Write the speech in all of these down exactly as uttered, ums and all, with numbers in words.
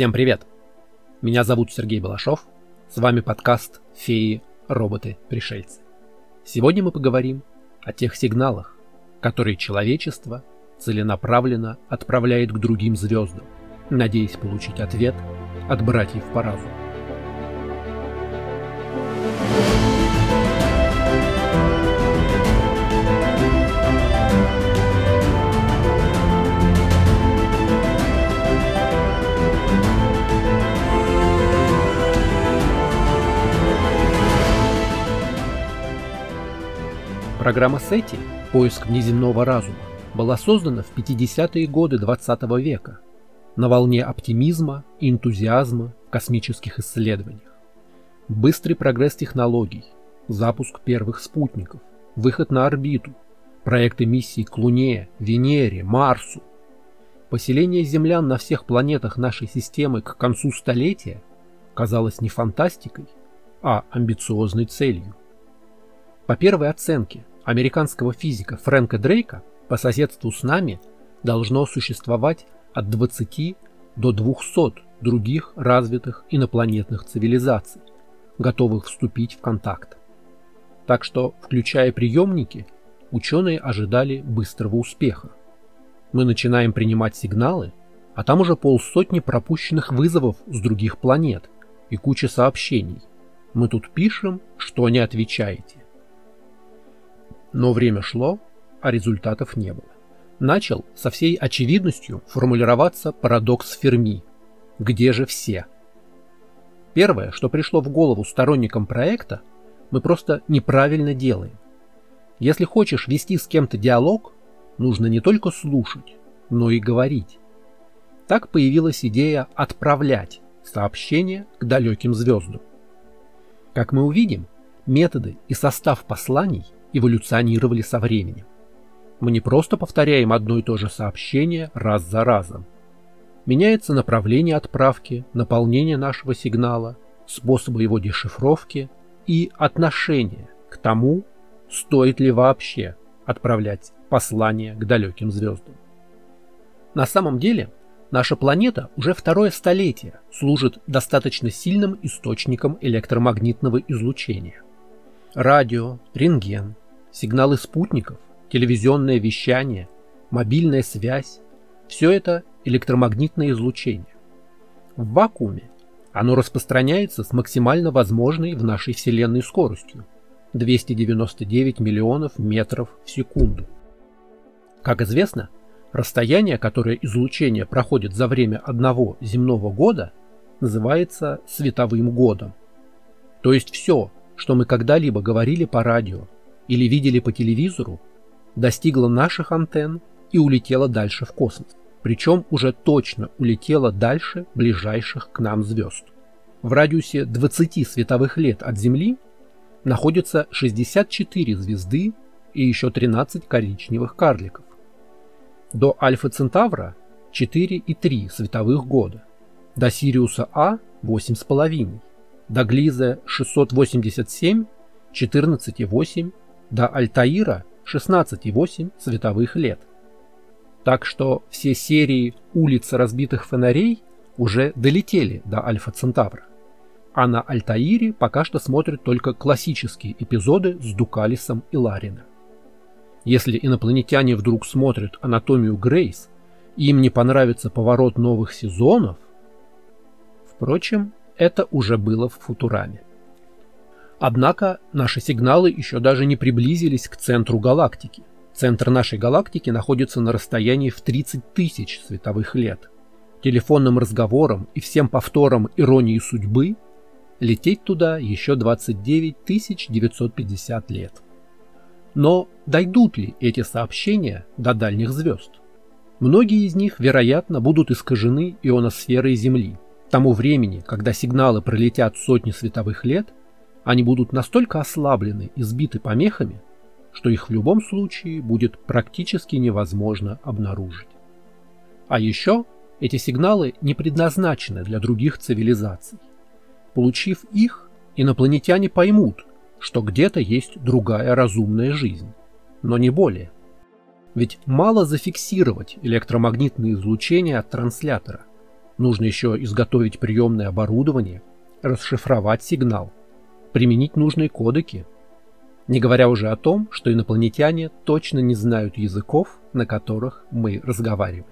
Всем привет! Меня зовут Сергей Балашов, с вами подкаст «Феи, роботы, пришельцы». Сегодня мы поговорим о тех сигналах, которые человечество целенаправленно отправляет к другим звездам, надеясь получить ответ от братьев по разуму. Программа сети «Поиск внеземного разума» была создана в пятидесятые годы двадцатого века на волне оптимизма и энтузиазма в космических исследованиях. Быстрый прогресс технологий, запуск первых спутников, выход на орбиту, проекты миссий к Луне, Венере, Марсу. Поселение землян на всех планетах нашей системы к концу столетия казалось не фантастикой, а амбициозной целью. По первой оценке американского физика Фрэнка Дрейка по соседству с нами должно существовать от двадцати до двухсот других развитых инопланетных цивилизаций, готовых вступить в контакт. Так что, включая приемники, ученые ожидали быстрого успеха. Мы начинаем принимать сигналы, а там уже полсотни пропущенных вызовов с других планет и куча сообщений. Мы тут пишем, что не отвечаете. Но время шло, а результатов не было. Начал со всей очевидностью формулироваться парадокс Ферми. Где же все? Первое, что пришло в голову сторонникам проекта, мы просто неправильно делаем. Если хочешь вести с кем-то диалог, нужно не только слушать, но и говорить. Так появилась идея отправлять сообщения к далеким звездам. Как мы увидим, методы и состав посланий эволюционировали со временем. Мы не просто повторяем одно и то же сообщение раз за разом. Меняется направление отправки, наполнение нашего сигнала, способы его дешифровки и отношение к тому, стоит ли вообще отправлять послание к далеким звездам. На самом деле, наша планета уже второе столетие служит достаточно сильным источником электромагнитного излучения. Радио, рентген, сигналы спутников, телевизионное вещание, мобильная связь – все это электромагнитное излучение. В вакууме оно распространяется с максимально возможной в нашей Вселенной скоростью – двести девяносто девять миллионов метров в секунду. Как известно, расстояние, которое излучение проходит за время одного земного года, называется световым годом. То есть все, что мы когда-либо говорили по радио или видели по телевизору, достигло наших антенн и улетело дальше в космос. Причем уже точно улетело дальше ближайших к нам звезд. В радиусе двадцати световых лет от Земли находятся шестьдесят четыре звезды и еще тринадцать коричневых карликов. До Альфа Центавра четыре и три световых года, до Сириуса А восемь с половиной. До Глиза шестьсот восемьдесят семь, четырнадцать и восемь, до Альтаира шестнадцать и восемь световых лет. Так что все серии «Улицы разбитых фонарей» уже долетели до Альфа Центавра, а на Альтаире пока что смотрят только классические эпизоды с Дукалисом и Ларина. Если инопланетяне вдруг смотрят «Анатомию Грей», и им не понравится поворот новых сезонов, впрочем, это уже было в Футураме. Однако наши сигналы еще даже не приблизились к центру галактики. Центр нашей галактики находится на расстоянии в тридцать тысяч световых лет. Телефонным разговором и всем повтором иронии судьбы лететь туда еще двадцать девять тысяч девятьсот пятьдесят лет. Но дойдут ли эти сообщения до дальних звезд? Многие из них, вероятно, будут искажены ионосферой Земли. К тому времени, когда сигналы пролетят сотни световых лет, они будут настолько ослаблены и сбиты помехами, что их в любом случае будет практически невозможно обнаружить. А еще эти сигналы не предназначены для других цивилизаций. Получив их, инопланетяне поймут, что где-то есть другая разумная жизнь, но не более. Ведь мало зафиксировать электромагнитное излучение от транслятора. Нужно еще изготовить приемное оборудование, расшифровать сигнал, применить нужные кодеки. Не говоря уже о том, что инопланетяне точно не знают языков, на которых мы разговариваем.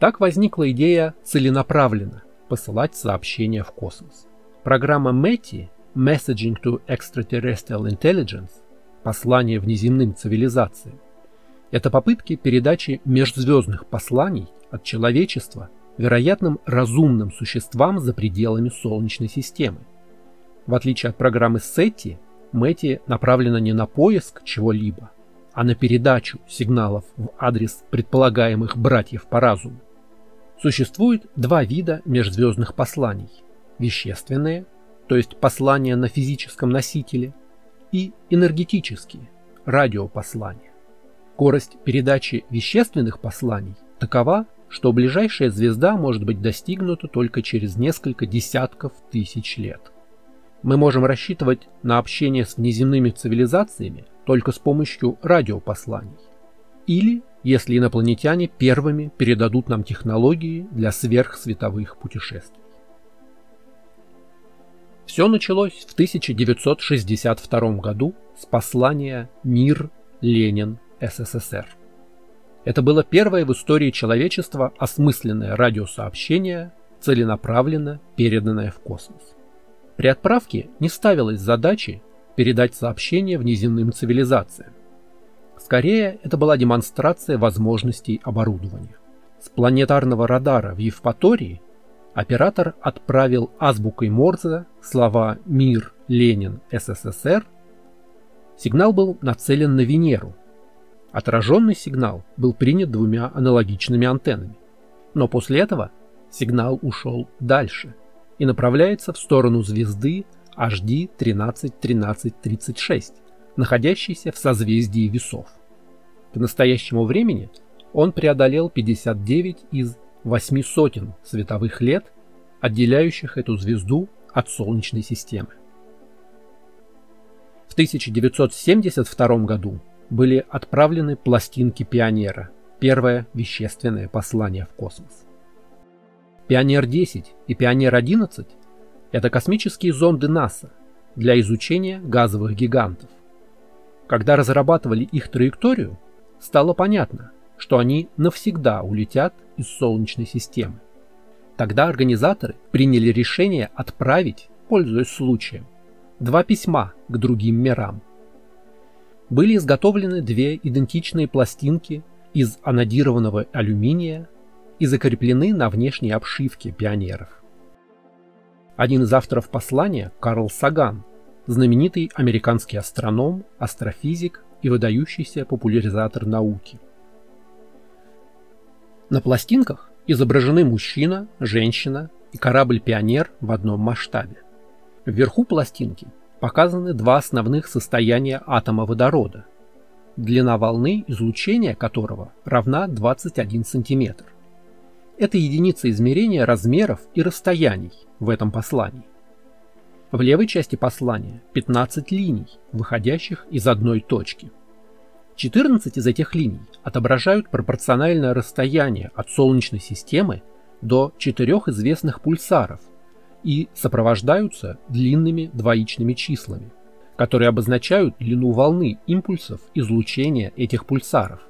Так возникла идея целенаправленно посылать сообщения в космос. Программа мэти Messaging to Extraterrestrial Intelligence – послание внеземным цивилизациям. Это попытки передачи межзвездных посланий от человечества вероятным разумным существам за пределами Солнечной системы. В отличие от программы сети, мэти направлена не на поиск чего-либо, а на передачу сигналов в адрес предполагаемых братьев по разуму. Существует два вида межзвездных посланий – вещественные, то есть послания на физическом носителе, и энергетические – радиопослания. Скорость передачи вещественных посланий такова, что ближайшая звезда может быть достигнута только через несколько десятков тысяч лет. Мы можем рассчитывать на общение с внеземными цивилизациями только с помощью радиопосланий. Или, если инопланетяне первыми передадут нам технологии для сверхсветовых путешествий. Все началось в тысяча девятьсот шестьдесят втором году с послания «Мир, Ленин, СССР». Это было первое в истории человечества осмысленное радиосообщение, целенаправленно переданное в космос. При отправке не ставилась задачи передать сообщение внеземным цивилизациям. Скорее, это была демонстрация возможностей оборудования. С планетарного радара в Евпатории оператор отправил азбукой Морзе слова «Мир, Ленин, СССР». Сигнал был нацелен на Венеру. Отраженный сигнал был принят двумя аналогичными антеннами. Но после этого сигнал ушел дальше и направляется в сторону звезды эйч ди тринадцать тринадцать тридцать шесть, находящейся в созвездии Весов. К настоящему времени он преодолел пятьдесят девять из восьми сотен световых лет, отделяющих эту звезду от Солнечной системы. В тысяча девятьсот семьдесят втором году были отправлены пластинки Пионера, первое вещественное послание в космос. Пионер десять и Пионер одиннадцать – это космические зонды НАСА для изучения газовых гигантов. Когда разрабатывали их траекторию, стало понятно, что они навсегда улетят из Солнечной системы. Тогда организаторы приняли решение отправить, пользуясь случаем, два письма к другим мирам. Были изготовлены две идентичные пластинки из анодированного алюминия и закреплены на внешней обшивке пионеров. Один из авторов послания, Карл Саган, знаменитый американский астроном, астрофизик и выдающийся популяризатор науки. На пластинках изображены мужчина, женщина и корабль-пионер в одном масштабе. Вверху пластинки показаны два основных состояния атома водорода, длина волны излучения которого равна двадцать один сантиметр. Это единица измерения размеров и расстояний в этом послании. В левой части послания пятнадцать линий, выходящих из одной точки. четырнадцать из этих линий отображают пропорциональное расстояние от Солнечной системы до четырех известных пульсаров и сопровождаются длинными двоичными числами, которые обозначают длину волны импульсов излучения этих пульсаров.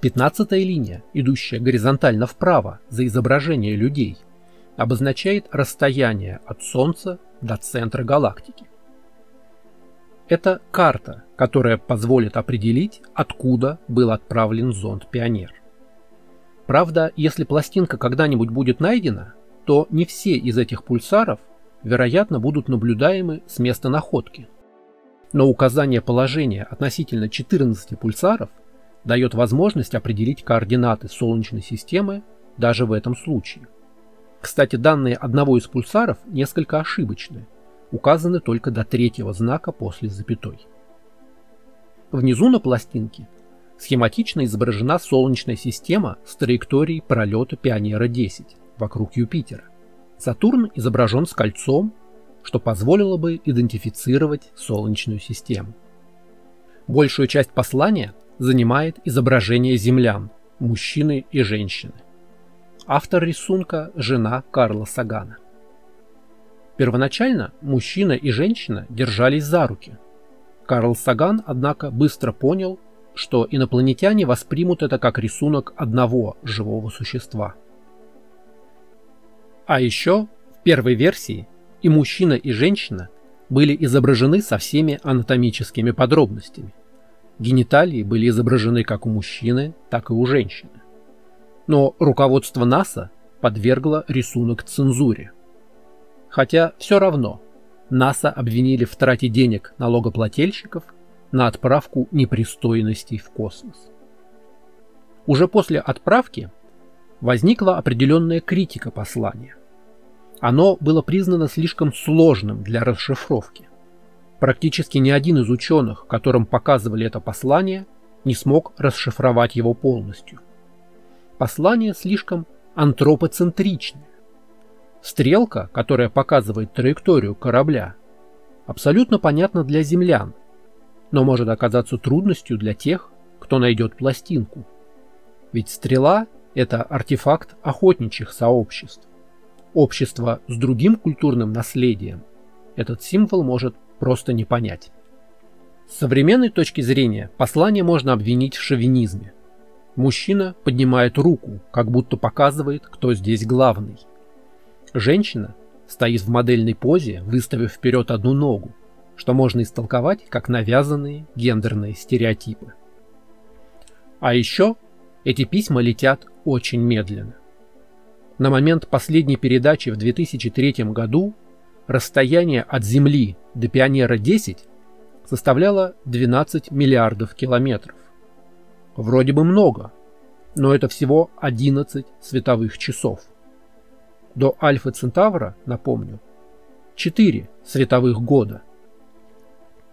пятнадцатая линия, идущая горизонтально вправо за изображение людей, обозначает расстояние от Солнца до центра галактики. Это карта, которая позволит определить, откуда был отправлен зонд «Пионер». Правда, если пластинка когда-нибудь будет найдена, то не все из этих пульсаров, вероятно, будут наблюдаемы с места находки. Но указание положения относительно четырнадцати пульсаров дает возможность определить координаты Солнечной системы даже в этом случае. Кстати, данные одного из пульсаров несколько ошибочны. Указаны только до третьего знака после запятой. Внизу на пластинке схематично изображена Солнечная система с траекторией пролета Пионера десять вокруг Юпитера. Сатурн изображен с кольцом, что позволило бы идентифицировать Солнечную систему. Большую часть послания занимает изображение землян, мужчины и женщины. Автор рисунка – жена Карла Сагана. Первоначально мужчина и женщина держались за руки. Карл Саган, однако, быстро понял, что инопланетяне воспримут это как рисунок одного живого существа. А еще в первой версии и мужчина, и женщина были изображены со всеми анатомическими подробностями. Гениталии были изображены как у мужчины, так и у женщины. Но руководство НАСА подвергло рисунок цензуре. Хотя все равно НАСА обвинили в трате денег налогоплательщиков на отправку непристойностей в космос. Уже после отправки возникла определенная критика послания. Оно было признано слишком сложным для расшифровки. Практически ни один из ученых, которым показывали это послание, не смог расшифровать его полностью. Послание слишком антропоцентричное. Стрелка, которая показывает траекторию корабля, абсолютно понятна для землян, но может оказаться трудностью для тех, кто найдет пластинку. Ведь стрела – это артефакт охотничьих сообществ. Общество с другим культурным наследием этот символ может просто не понять. С современной точки зрения послание можно обвинить в шовинизме. Мужчина поднимает руку, как будто показывает, кто здесь главный. Женщина стоит в модельной позе, выставив вперед одну ногу, что можно истолковать как навязанные гендерные стереотипы. А еще эти письма летят очень медленно. На момент последней передачи в две тысячи третьем году расстояние от Земли до Пионера десять составляло двенадцать миллиардов километров. Вроде бы много, но это всего одиннадцать световых часов. До Альфа Центавра, напомню, четыре световых года.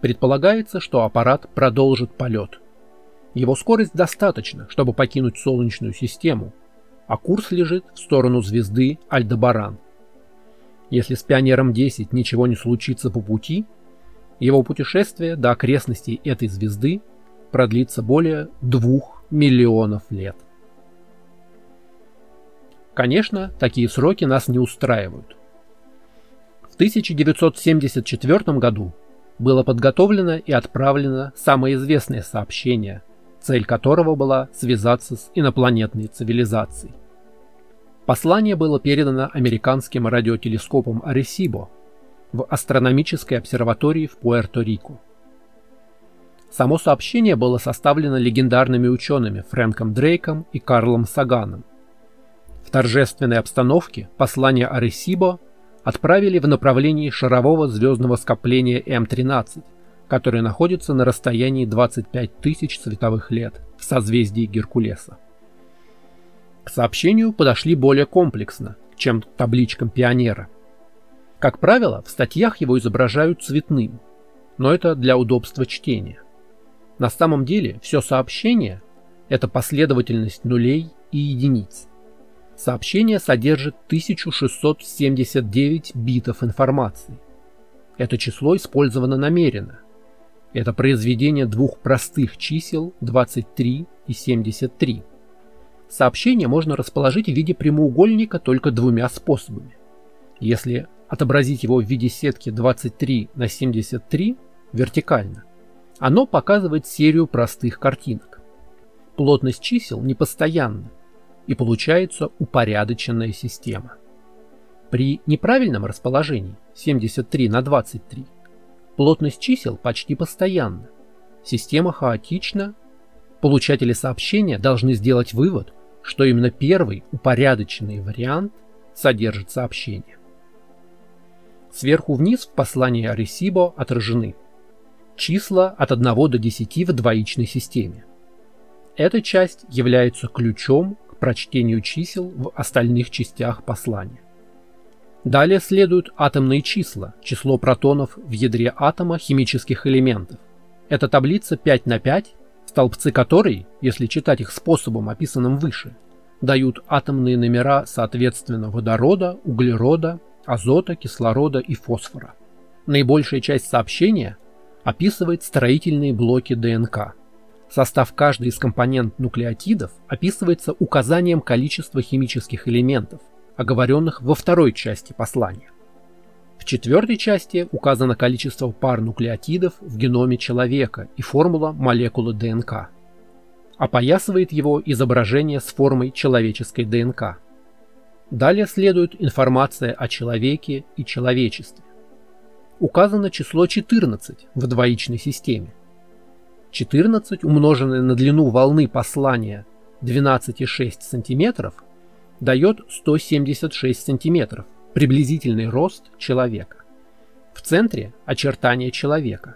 Предполагается, что аппарат продолжит полет. Его скорость достаточна, чтобы покинуть Солнечную систему, а курс лежит в сторону звезды Альдебаран. Если с Пионером десять ничего не случится по пути, его путешествие до окрестностей этой звезды продлится более двух миллионов лет. Конечно, такие сроки нас не устраивают. В тысяча девятьсот семьдесят четвёртом году было подготовлено и отправлено самое известное сообщение, цель которого была связаться с инопланетной цивилизацией. Послание было передано американским радиотелескопом Аресибо в астрономической обсерватории в Пуэрто-Рико. Само сообщение было составлено легендарными учеными Фрэнком Дрейком и Карлом Саганом. В торжественной обстановке послание Аресибо отправили в направлении шарового звездного скопления М тринадцать, которое находится на расстоянии двадцати пяти тысяч световых лет в созвездии Геркулеса. К сообщению подошли более комплексно, чем к табличкам Пионера. Как правило, в статьях его изображают цветным, но это для удобства чтения. На самом деле все сообщение – это последовательность нулей и единиц. Сообщение содержит тысячу шестьсот семьдесят девять битов информации. Это число использовано намеренно. Это произведение двух простых чисел двадцать три и семьдесят три. Сообщение можно расположить в виде прямоугольника только двумя способами. Если отобразить его в виде сетки двадцать три на семьдесят три вертикально, оно показывает серию простых картинок. Плотность чисел непостоянна, и получается упорядоченная система. При неправильном расположении семьдесят три на двадцать три плотность чисел почти постоянна, система хаотична, получатели сообщения должны сделать вывод, что именно первый упорядоченный вариант содержит сообщение. Сверху вниз в послании Аресибо отражены числа от одного до десяти в двоичной системе. Эта часть является ключом к прочтению чисел в остальных частях послания. Далее следуют атомные числа, число протонов в ядре атома химических элементов. Это таблица пять на пять, столбцы которой, если читать их способом, описанным выше, дают атомные номера соответственно водорода, углерода, азота, кислорода и фосфора. Наибольшая часть сообщения описывает строительные блоки ДНК, Состав каждой из компонент нуклеотидов описывается указанием количества химических элементов, оговоренных во второй части послания. В четвертой части указано количество пар нуклеотидов в геноме человека и формула молекулы ДНК. Опоясывает его изображение с формой человеческой ДНК. Далее следует информация о человеке и человечестве. Указано число четырнадцать в двоичной системе. четырнадцать, умноженное на длину волны послания двенадцать целых шесть десятых сантиметра, дает сто семьдесят шесть сантиметров, приблизительный рост человека. В центре очертания человека.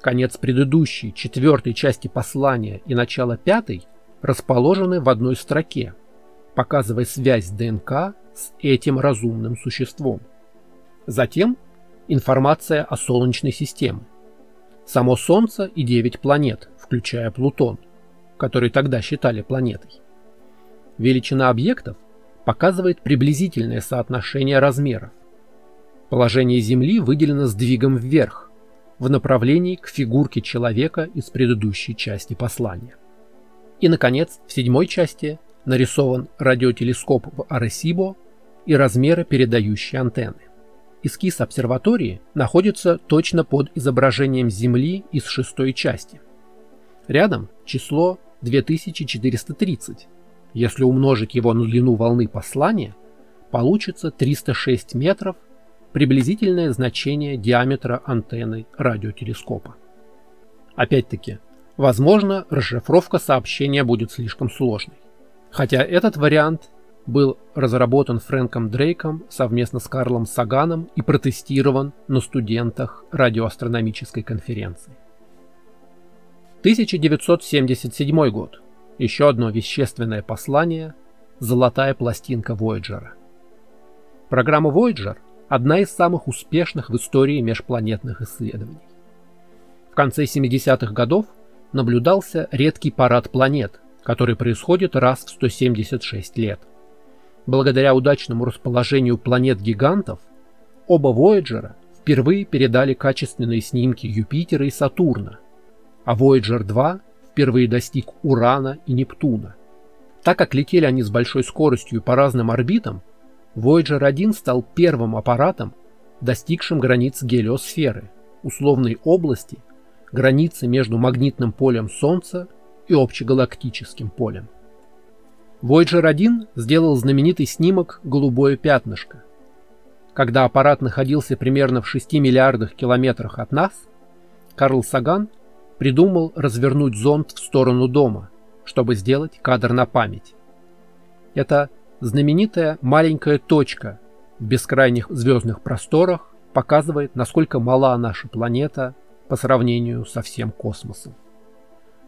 Конец предыдущей, четвертой части послания и начало пятой расположены в одной строке, показывая связь ДНК с этим разумным существом. Затем информация о Солнечной системе. Само Солнце и девять планет, включая Плутон, который тогда считали планетой. Величина объектов показывает приблизительное соотношение размеров. Положение Земли выделено сдвигом вверх, в направлении к фигурке человека из предыдущей части послания. И, наконец, в седьмой части нарисован радиотелескоп в Аресибо и размеры передающей антенны. Эскиз обсерватории находится точно под изображением Земли из шестой части. Рядом число две тысячи четыреста тридцать. Если умножить его на длину волны послания, получится триста шесть метров, приблизительное значение диаметра антенны радиотелескопа. Опять-таки, возможно, расшифровка сообщения будет слишком сложной. Хотя этот вариант был разработан Фрэнком Дрейком совместно с Карлом Саганом и протестирован на студентах радиоастрономической конференции. тысяча девятьсот семьдесят седьмой год. Еще одно вещественное послание – золотая пластинка Voyager. Программа Voyager – одна из самых успешных в истории межпланетных исследований. В конце семидесятых годов наблюдался редкий парад планет, который происходит раз в сто семьдесят шесть лет. Благодаря удачному расположению планет-гигантов, оба Voyager впервые передали качественные снимки Юпитера и Сатурна, а Voyager два впервые достиг Урана и Нептуна. Так как летели они с большой скоростью по разным орбитам, Voyager один стал первым аппаратом, достигшим границ гелиосферы, условной области, границы между магнитным полем Солнца и общегалактическим полем. Voyager один сделал знаменитый снимок «Голубое пятнышко». Когда аппарат находился примерно в шести миллиардах километрах от нас, Карл Саган придумал развернуть зонд в сторону дома, чтобы сделать кадр на память. Это знаменитая маленькая точка в бескрайних звездных просторах показывает, насколько мала наша планета по сравнению со всем космосом.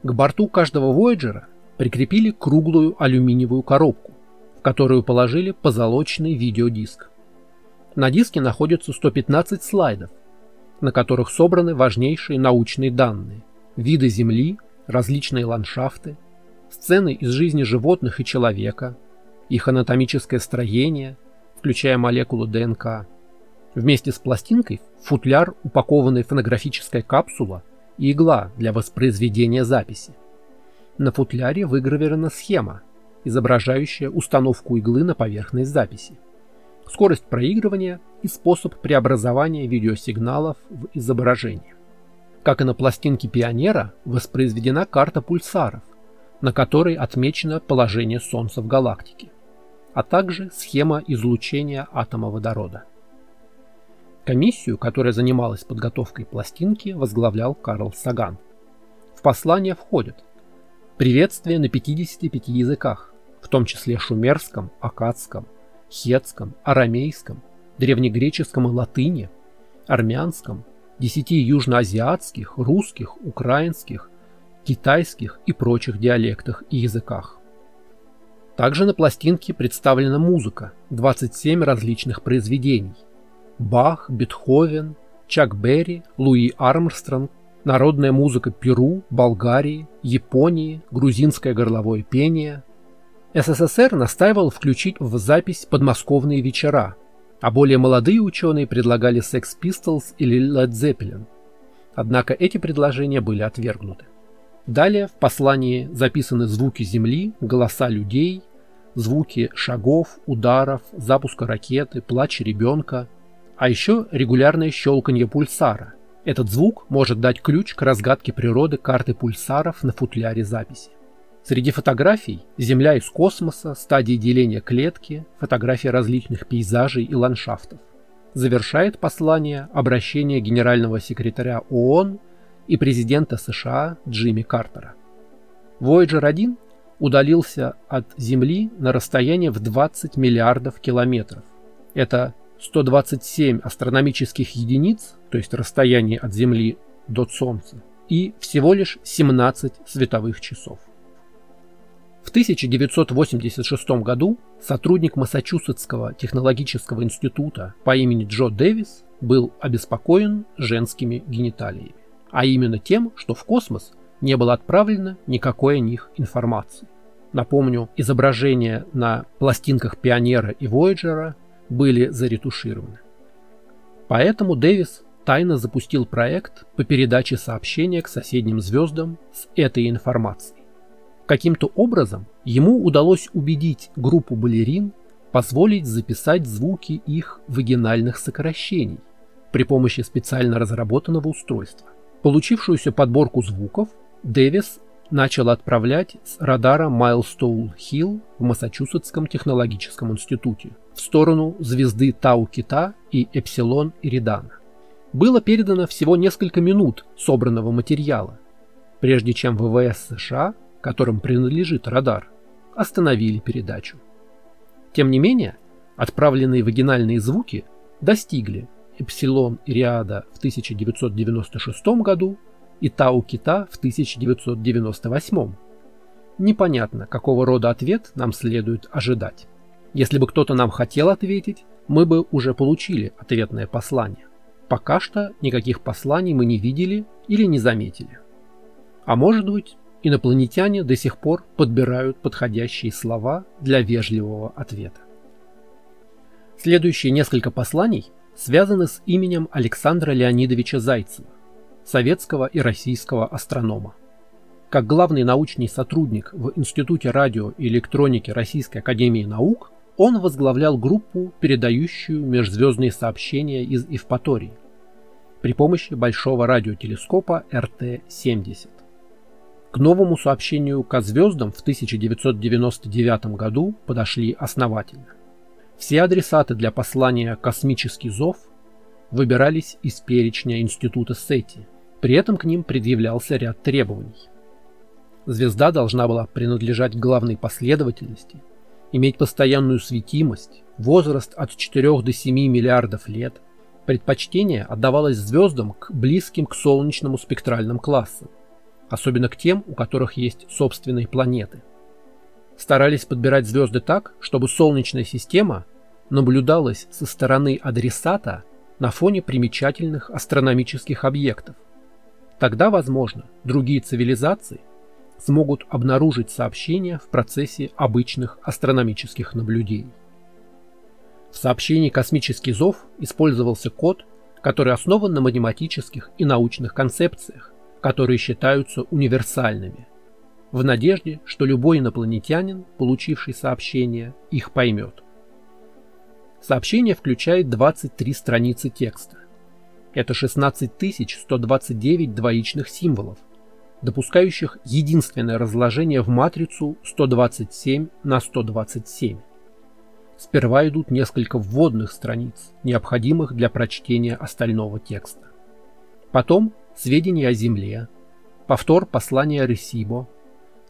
К борту каждого Voyager'а прикрепили круглую алюминиевую коробку, в которую положили позолоченный видеодиск. На диске находится сто пятнадцать слайдов, на которых собраны важнейшие научные данные, виды Земли, различные ландшафты, сцены из жизни животных и человека, их анатомическое строение, включая молекулу ДНК. Вместе с пластинкой в футляр упакованы фонографическая капсула и игла для воспроизведения записи. На футляре выгравирована схема, изображающая установку иглы на поверхность записи, скорость проигрывания и способ преобразования видеосигналов в изображение. Как и на пластинке Пионера, воспроизведена карта пульсаров, на которой отмечено положение Солнца в галактике, а также схема излучения атома водорода. Комиссию, которая занималась подготовкой пластинки, возглавлял Карл Саган. В послание входят приветствие на пятидесяти пяти языках, в том числе шумерском, аккадском, хеттском, арамейском, древнегреческом и латыни, армянском, десяти южноазиатских, русских, украинских, китайских и прочих диалектах и языках. Также на пластинке представлена музыка, двадцать семь различных произведений. Бах, Бетховен, Чак Берри, Луи Армстронг, народная музыка Перу, Болгарии, Японии, грузинское горловое пение. СССР настаивал включить в запись подмосковные вечера, а более молодые ученые предлагали Sex Pistols или Led Zeppelin. Однако эти предложения были отвергнуты. Далее в послании записаны звуки Земли, голоса людей, звуки шагов, ударов, запуска ракеты, плач ребенка, а еще регулярное щелканье пульсара. Этот звук может дать ключ к разгадке природы карты пульсаров на футляре записи. Среди фотографий Земля из космоса, стадии деления клетки, фотографии различных пейзажей и ландшафтов. Завершает послание обращение генерального секретаря ООН и президента США Джимми Картера. Voyager один удалился от Земли на расстояние в двадцать миллиардов километров. Это сто двадцать семь астрономических единиц, то есть расстояние от Земли до Солнца, и всего лишь семнадцать световых часов. В тысяча девятьсот восемьдесят шестом году сотрудник Массачусетского технологического института по имени Джо Дэвис был обеспокоен женскими гениталиями, а именно тем, что в космос не было отправлено никакой о них информации. Напомню, изображения на пластинках Пионера и Voyager были заретушированы. Поэтому Дэвис тайно запустил проект по передаче сообщения к соседним звездам с этой информацией. Каким-то образом ему удалось убедить группу балерин позволить записать звуки их вагинальных сокращений при помощи специально разработанного устройства. Получившуюся подборку звуков Дэвис начал отправлять с радара Майлстоун-Хилл в Массачусетском технологическом институте в сторону звезды Тау Кита и Эпсилон Иридана. Было передано всего несколько минут собранного материала, прежде чем ВВС США, которым принадлежит радар, остановили передачу. Тем не менее, отправленные вагинальные звуки достигли Эпсилон Ириада в тысяча девятьсот девяносто шестом году и Тау Кита в тысяча девятьсот девяносто восьмом. Непонятно, какого рода ответ нам следует ожидать. Если бы кто-то нам хотел ответить, мы бы уже получили ответное послание. Пока что никаких посланий мы не видели или не заметили. А может быть, инопланетяне до сих пор подбирают подходящие слова для вежливого ответа. Следующие несколько посланий связаны с именем Александра Леонидовича Зайцева, советского и российского астронома. Как главный научный сотрудник в Институте радио и электроники Российской академии наук, он возглавлял группу, передающую межзвездные сообщения из Евпатории при помощи большого радиотелескопа эр тэ семьдесят. К новому сообщению ко звездам в тысяча девятьсот девяносто девятом году подошли основательно. Все адресаты для послания «Космический зов» выбирались из перечня института сети, при этом к ним предъявлялся ряд требований. Звезда должна была принадлежать главной последовательности, иметь постоянную светимость, возраст от четырёх до семи миллиардов лет. Предпочтение отдавалось звездам к близким к солнечному спектральным классам, особенно к тем, у которых есть собственные планеты. Старались подбирать звезды так, чтобы Солнечная система наблюдалась со стороны адресата на фоне примечательных астрономических объектов. Тогда, возможно, другие цивилизации смогут обнаружить сообщения в процессе обычных астрономических наблюдений. В сообщении «Космический зов» использовался код, который основан на математических и научных концепциях, которые считаются универсальными, в надежде, что любой инопланетянин, получивший сообщение, их поймет. Сообщение включает двадцать три страницы текста. Это шестнадцать тысяч сто двадцать девять двоичных символов, допускающих единственное разложение в матрицу сто двадцать семь на сто двадцать семь. Сперва идут несколько вводных страниц, необходимых для прочтения остального текста. Потом сведения о Земле, повтор послания Аресибо,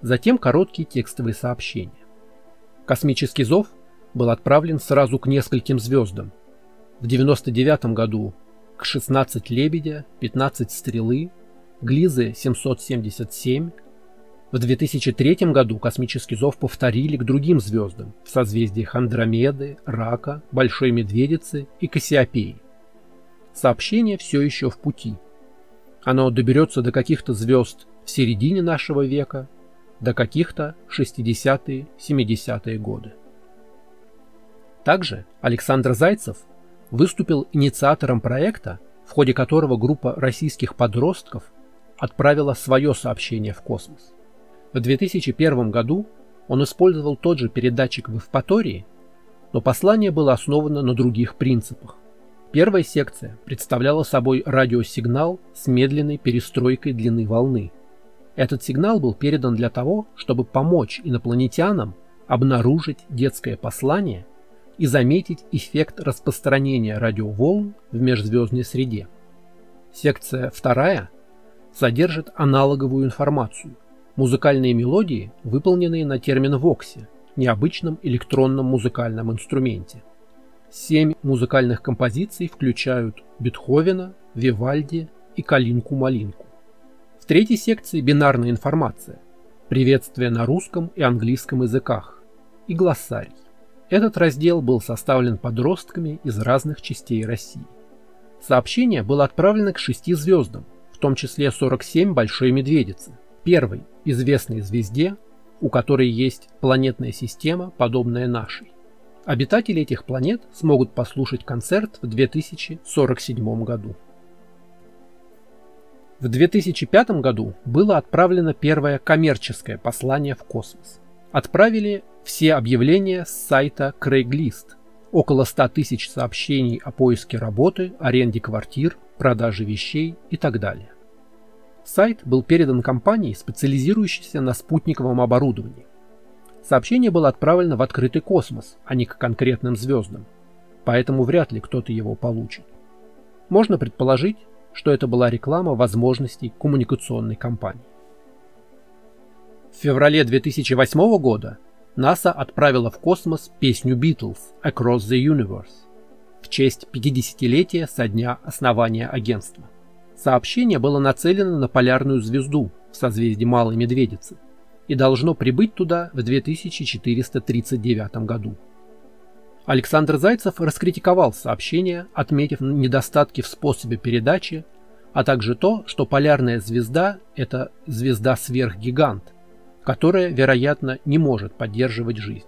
затем короткие текстовые сообщения. «Космический зов» был отправлен сразу к нескольким звездам. В девяносто девятом году к шестнадцати Лебедя, пятнадцати Стрелы, Глизе семьсот семьдесят семь. В две тысячи третьем году «Космический зов» повторили к другим звездам в созвездиях Андромеды, Рака, Большой Медведицы и Кассиопеи. Сообщение все еще в пути. Оно доберется до каких-то звезд в середине нашего века, до каких-то шестидесятые-семидесятые годы. Также Александр Зайцев выступил инициатором проекта, в ходе которого группа российских подростков отправила свое сообщение в космос. В две тысячи первом году он использовал тот же передатчик в Евпатории, но послание было основано на других принципах. Первая секция представляла собой радиосигнал с медленной перестройкой длины волны. Этот сигнал был передан для того, чтобы помочь инопланетянам обнаружить детское послание и заметить эффект распространения радиоволн в межзвездной среде. Секция вторая содержит аналоговую информацию, музыкальные мелодии, выполненные на терминвоксе, необычном электронном музыкальном инструменте. Семь музыкальных композиций включают Бетховена, Вивальди и Калинку-малинку. В третьей секции бинарная информация, приветствия на русском и английском языках и глоссарий. Этот раздел был составлен подростками из разных частей России. Сообщение было отправлено к шести звездам, в том числе сорок семь Большой Медведицы, первой известной звезде, у которой есть планетная система, подобная нашей. Обитатели этих планет смогут послушать концерт в две тысячи сорок седьмом году. В две тысячи пятом году было отправлено первое коммерческое послание в космос. Отправили все объявления с сайта Craigslist. Около ста тысяч сообщений о поиске работы, аренде квартир, продаже вещей и так далее. Сайт был передан компании, специализирующейся на спутниковом оборудовании. Сообщение было отправлено в открытый космос, а не к конкретным звездам, поэтому вряд ли кто-то его получит. Можно предположить, что это была реклама возможностей коммуникационной компании. В феврале две тысячи восьмого года НАСА отправила в космос песню Beatles «Across the Universe» в честь пятидесятилетия со дня основания агентства. Сообщение было нацелено на полярную звезду в созвездии Малой Медведицы и должно прибыть туда в две тысячи четыреста тридцать девятом году. Александр Зайцев раскритиковал сообщение, отметив недостатки в способе передачи, а также то, что полярная звезда – это звезда-сверхгигант, которая, вероятно, не может поддерживать жизнь.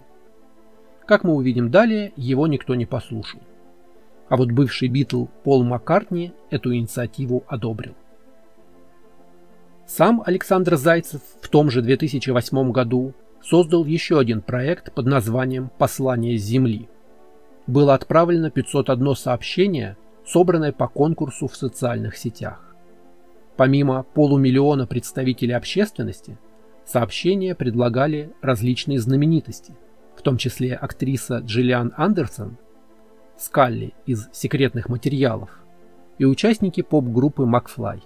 Как мы увидим далее, его никто не послушал. А вот бывший Битл Пол Маккартни эту инициативу одобрил. Сам Александр Зайцев в том же две тысячи восьмом году создал еще один проект под названием «Послание с Земли». Было отправлено пятьсот одно сообщение, собранное по конкурсу в социальных сетях. Помимо полумиллиона представителей общественности, сообщения предлагали различные знаменитости, в том числе актриса Джиллиан Андерсон, Скалли из «Секретных материалов» и участники поп-группы «Макфлай».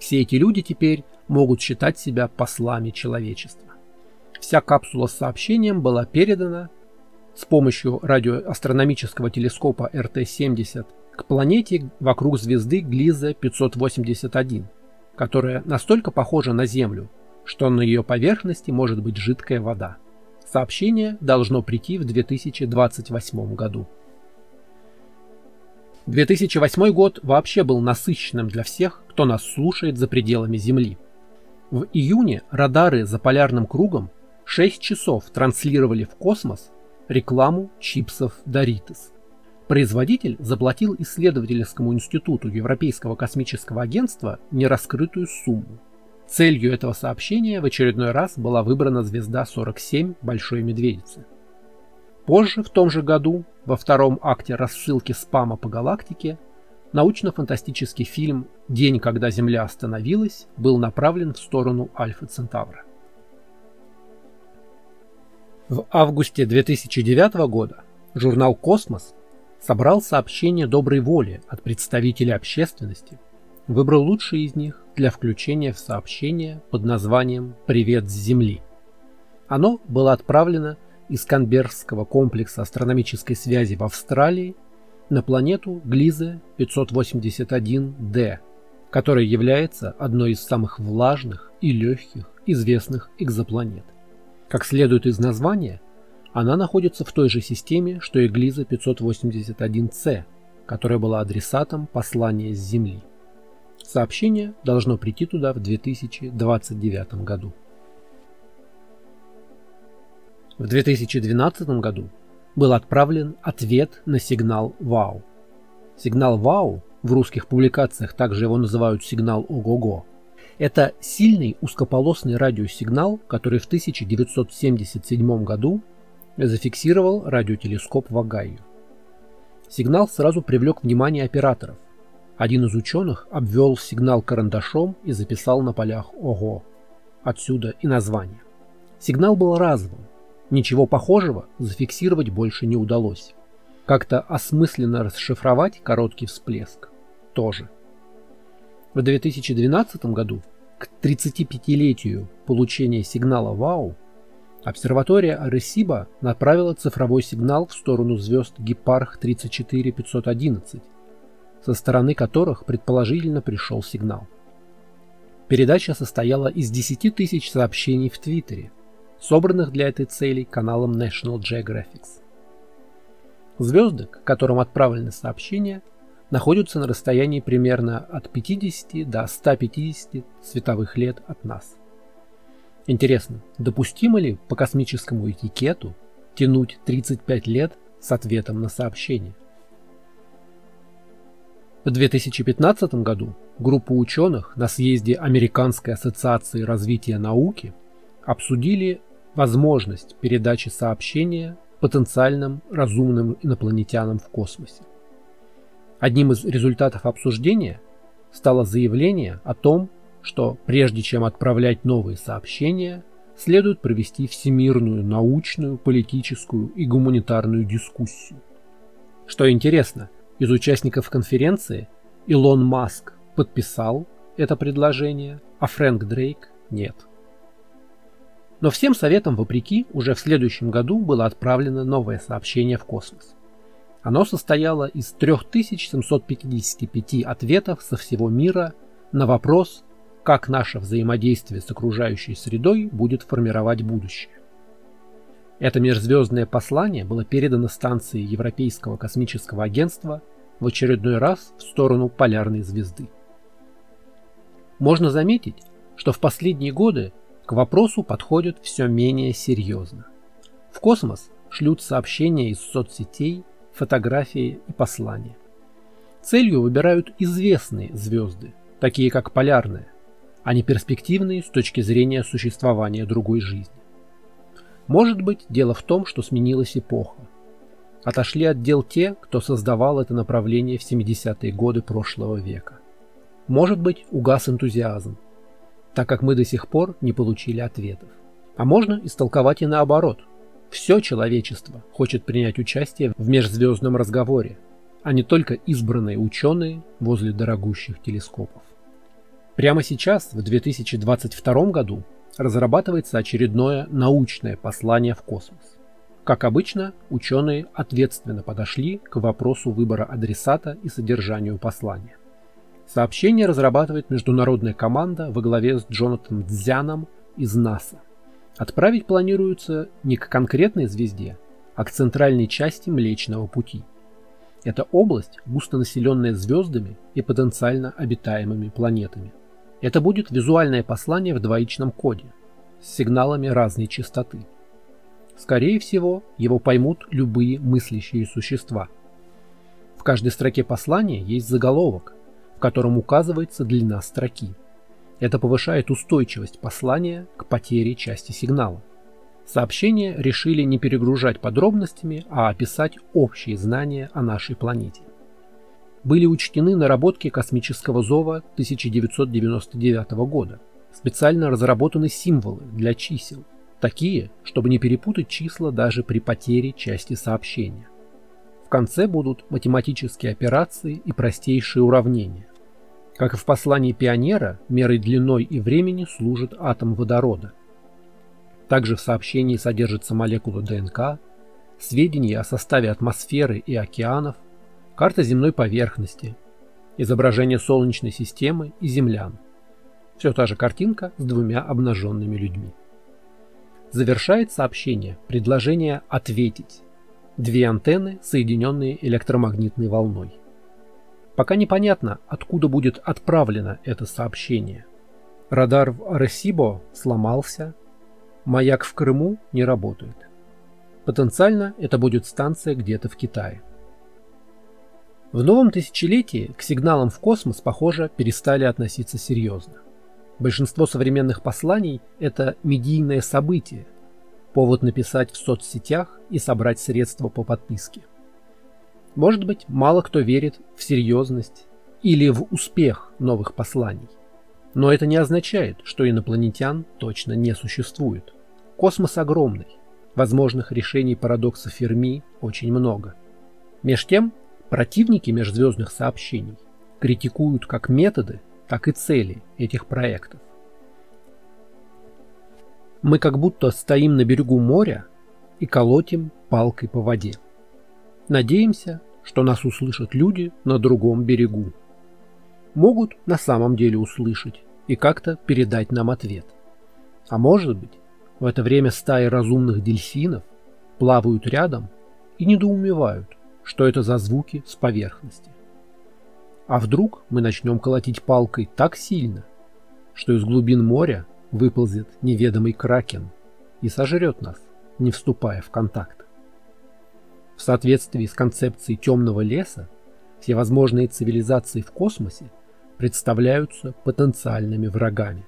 Все эти люди теперь могут считать себя послами человечества. Вся капсула с сообщением была передана с помощью радиоастрономического телескопа эр тэ семьдесят к планете вокруг звезды Глиза пятьсот восемьдесят один, которая настолько похожа на Землю, что на ее поверхности может быть жидкая вода. Сообщение должно прийти в две тысячи двадцать восьмом году. две тысячи восьмой год вообще был насыщенным для всех, кто нас слушает за пределами Земли. В июне радары за полярным кругом шесть часов транслировали в космос рекламу чипсов Doritos. Производитель заплатил исследовательскому институту Европейского космического агентства нераскрытую сумму. Целью этого сообщения в очередной раз была выбрана звезда сорок семь Большой Медведицы. Позже, в том же году, во втором акте рассылки спама по галактике, научно-фантастический фильм «День, когда Земля остановилась» был направлен в сторону Альфа Центавра. В августе две тысячи девятого года журнал «Космос» собрал сообщения доброй воли от представителей общественности, выбрал лучшие из них для включения в сообщение под названием «Привет с Земли». Оно было отправлено из Канберского комплекса астрономической связи в Австралии на планету Глиза пятьсот восемьдесят один д, которая является одной из самых влажных и легких известных экзопланет. Как следует из названия, она находится в той же системе, что и Глиза пятьсот восемьдесят один ц, которая была адресатом послания с Земли. Сообщение должно прийти туда в две тысячи двадцать девятом году. В две тысячи двенадцатом году был отправлен ответ на сигнал ВАУ. Сигнал ВАУ, в русских публикациях также его называют сигнал ОГОГО, Это сильный узкополосный радиосигнал, который в тысяча девятьсот семьдесят седьмом году зафиксировал радиотелескоп в Огайо. Сигнал сразу привлек внимание операторов. Один из ученых обвел сигнал карандашом и записал на полях «Ого». Отсюда и название. Сигнал был разовым. Ничего похожего зафиксировать больше не удалось. Как-то осмысленно расшифровать короткий всплеск тоже. В две тысячи двенадцатом году, к тридцатипятилетию получения сигнала ВАУ, обсерватория Аресибо направила цифровой сигнал в сторону звезд Гепарх тридцать четыре пятьсот одиннадцать, со стороны которых предположительно пришел сигнал. Передача состояла из десяти тысяч сообщений в Твиттере, собранных для этой цели каналом National Geographic. Звезды, к которым отправлены сообщения, находятся на расстоянии примерно от пятидесяти до ста пятидесяти световых лет от нас. Интересно, допустимо ли по космическому этикету тянуть тридцать пять лет с ответом на сообщение? В две тысячи пятнадцатом году группа ученых на съезде Американской ассоциации развития науки обсудили возможность передачи сообщения потенциальным разумным инопланетянам в космосе. Одним из результатов обсуждения стало заявление о том, что прежде чем отправлять новые сообщения, следует провести всемирную научную, политическую и гуманитарную дискуссию. Что интересно, из участников конференции Илон Маск подписал это предложение, а Фрэнк Дрейк нет. Но всем советам вопреки уже в следующем году было отправлено новое сообщение в космос. Оно состояло из трёх тысяч семисот пятидесяти пяти ответов со всего мира на вопрос, как наше взаимодействие с окружающей средой будет формировать будущее. Это межзвездное послание было передано станции Европейского космического агентства в очередной раз в сторону Полярной звезды. Можно заметить, что в последние годы к вопросу подходят все менее серьезно. В космос шлют сообщения из соцсетей, фотографии и послания. Целью выбирают известные звезды, такие как полярная, а не перспективные с точки зрения существования другой жизни. Может быть, дело в том, что сменилась эпоха. Отошли от дел те, кто создавал это направление в семидесятые годы прошлого века. Может быть, угас энтузиазм, так как мы до сих пор не получили ответов. А можно истолковать и наоборот. Все человечество хочет принять участие в межзвездном разговоре, а не только избранные ученые возле дорогущих телескопов. Прямо сейчас, в две тысячи двадцать втором году, разрабатывается очередное научное послание в космос. Как обычно, ученые ответственно подошли к вопросу выбора адресата и содержанию послания. Сообщение разрабатывает международная команда во главе с Джонатаном Дзяном из НАСА. Отправить планируется не к конкретной звезде, а к центральной части Млечного Пути. Эта область густонаселенная звездами и потенциально обитаемыми планетами. Это будет визуальное послание в двоичном коде, с сигналами разной частоты. Скорее всего, его поймут любые мыслящие существа. В каждой строке послания есть заголовок, в котором указывается длина строки. Это повышает устойчивость послания к потере части сигнала. Сообщение решили не перегружать подробностями, а описать общие знания о нашей планете. Были учтены наработки космического зова тысяча девятьсот девяносто девятого года. Специально разработаны символы для чисел, такие, чтобы не перепутать числа даже при потере части сообщения. В конце будут математические операции и простейшие уравнения. Как и в послании Пионера, мерой длиной и времени служит атом водорода. Также в сообщении содержится молекула ДНК, сведения о составе атмосферы и океанов, карта земной поверхности, изображение Солнечной системы и землян. Все та же картинка с двумя обнаженными людьми. Завершает сообщение предложение «Ответить». Две антенны, соединенные электромагнитной волной. Пока непонятно, откуда будет отправлено это сообщение. Радар в Аресибо сломался, маяк в Крыму не работает. Потенциально это будет станция где-то в Китае. В новом тысячелетии к сигналам в космос, похоже, перестали относиться серьезно. Большинство современных посланий – это медийное событие, повод написать в соцсетях и собрать средства по подписке. Может быть, мало кто верит в серьезность или в успех новых посланий. Но это не означает, что инопланетян точно не существует. Космос огромный, возможных решений парадокса Ферми очень много. Меж тем, противники межзвездных сообщений критикуют как методы, так и цели этих проектов. Мы как будто стоим на берегу моря и колотим палкой по воде. Надеемся, что нас услышат люди на другом берегу. Могут на самом деле услышать и как-то передать нам ответ. А может быть, в это время стаи разумных дельфинов плавают рядом и недоумевают, что это за звуки с поверхности. А вдруг мы начнем колотить палкой так сильно, что из глубин моря выползет неведомый кракен и сожрет нас, не вступая в контакт. В соответствии с концепцией темного леса, всевозможные цивилизации в космосе представляются потенциальными врагами.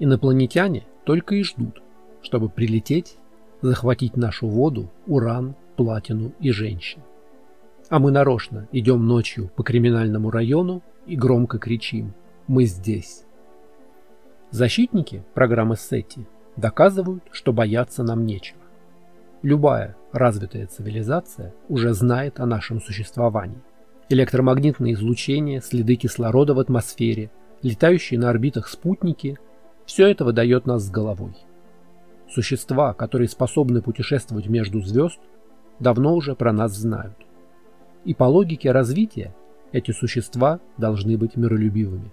Инопланетяне только и ждут, чтобы прилететь, захватить нашу воду, уран, платину и женщин. А мы нарочно идем ночью по криминальному району и громко кричим «Мы здесь!». Защитники программы сети доказывают, что бояться нам нечего. Любая развитая цивилизация уже знает о нашем существовании. Электромагнитное излучение, следы кислорода в атмосфере, летающие на орбитах спутники – все это выдает нас с головой. Существа, которые способны путешествовать между звезд, давно уже про нас знают. И по логике развития эти существа должны быть миролюбивыми.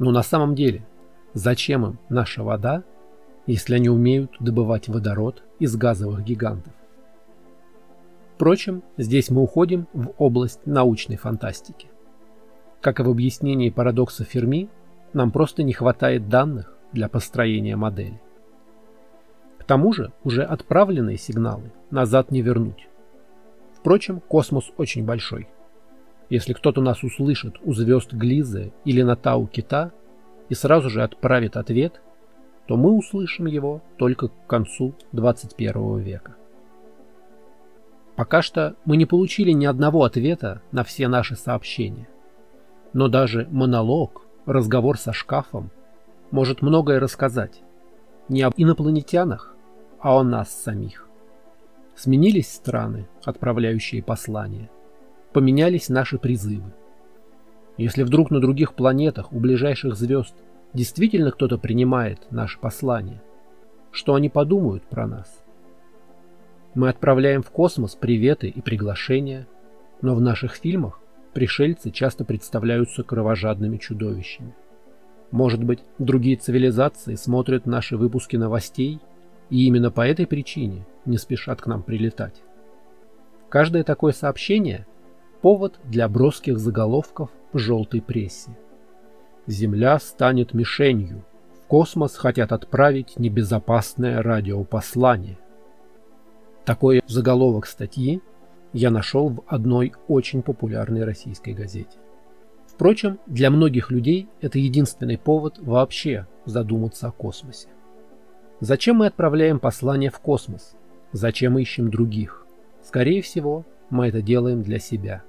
Но на самом деле, зачем им наша вода, если они умеют добывать водород из газовых гигантов? Впрочем, здесь мы уходим в область научной фантастики. Как и в объяснении парадокса Ферми, нам просто не хватает данных для построения модели. К тому же уже отправленные сигналы назад не вернуть. Впрочем, космос очень большой. Если кто-то нас услышит у звезд Глизы или на Тау Кита и сразу же отправит ответ, то мы услышим его только к концу двадцать первого века. Пока что мы не получили ни одного ответа на все наши сообщения. Но даже монолог, разговор со шкафом, может многое рассказать. Не об инопланетянах, а о нас самих. Сменились страны, отправляющие послания. Поменялись наши призывы. Если вдруг на других планетах у ближайших звезд действительно кто-то принимает наши послания, что они подумают про нас? Мы отправляем в космос приветы и приглашения, но в наших фильмах пришельцы часто представляются кровожадными чудовищами. Может быть, другие цивилизации смотрят наши выпуски новостей и именно по этой причине не спешат к нам прилетать. Каждое такое сообщение – повод для броских заголовков в желтой прессе. «Земля станет мишенью. В космос хотят отправить небезопасное радиопослание». Такой заголовок статьи я нашел в одной очень популярной российской газете. Впрочем, для многих людей это единственный повод вообще задуматься о космосе. Зачем мы отправляем послания в космос? Зачем мы ищем других? Скорее всего, мы это делаем для себя.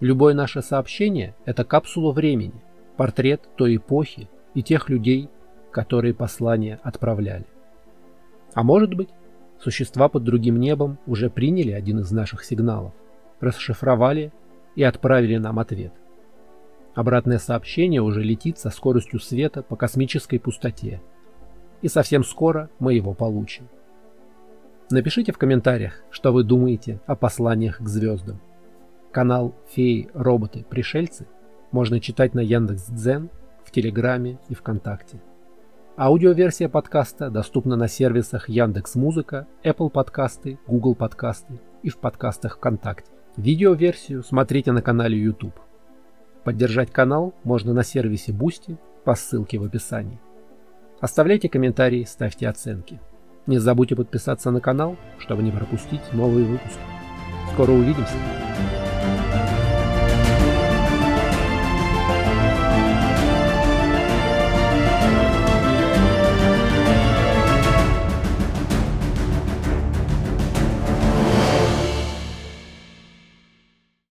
Любое наше сообщение – это капсула времени, портрет той эпохи и тех людей, которые послания отправляли. А может быть, существа под другим небом уже приняли один из наших сигналов, расшифровали и отправили нам ответ. Обратное сообщение уже летит со скоростью света по космической пустоте, и совсем скоро мы его получим. Напишите в комментариях, что вы думаете о посланиях к звездам. Канал «Феи, роботы, пришельцы» можно читать на Яндекс.Дзен, в Телеграме и ВКонтакте. Аудиоверсия подкаста доступна на сервисах Яндекс.Музыка, Apple подкасты, Google подкасты и в подкастах ВКонтакте. Видеоверсию смотрите на канале YouTube. Поддержать канал можно на сервисе Boosty по ссылке в описании. Оставляйте комментарии, ставьте оценки. Не забудьте подписаться на канал, чтобы не пропустить новые выпуски. Скоро увидимся!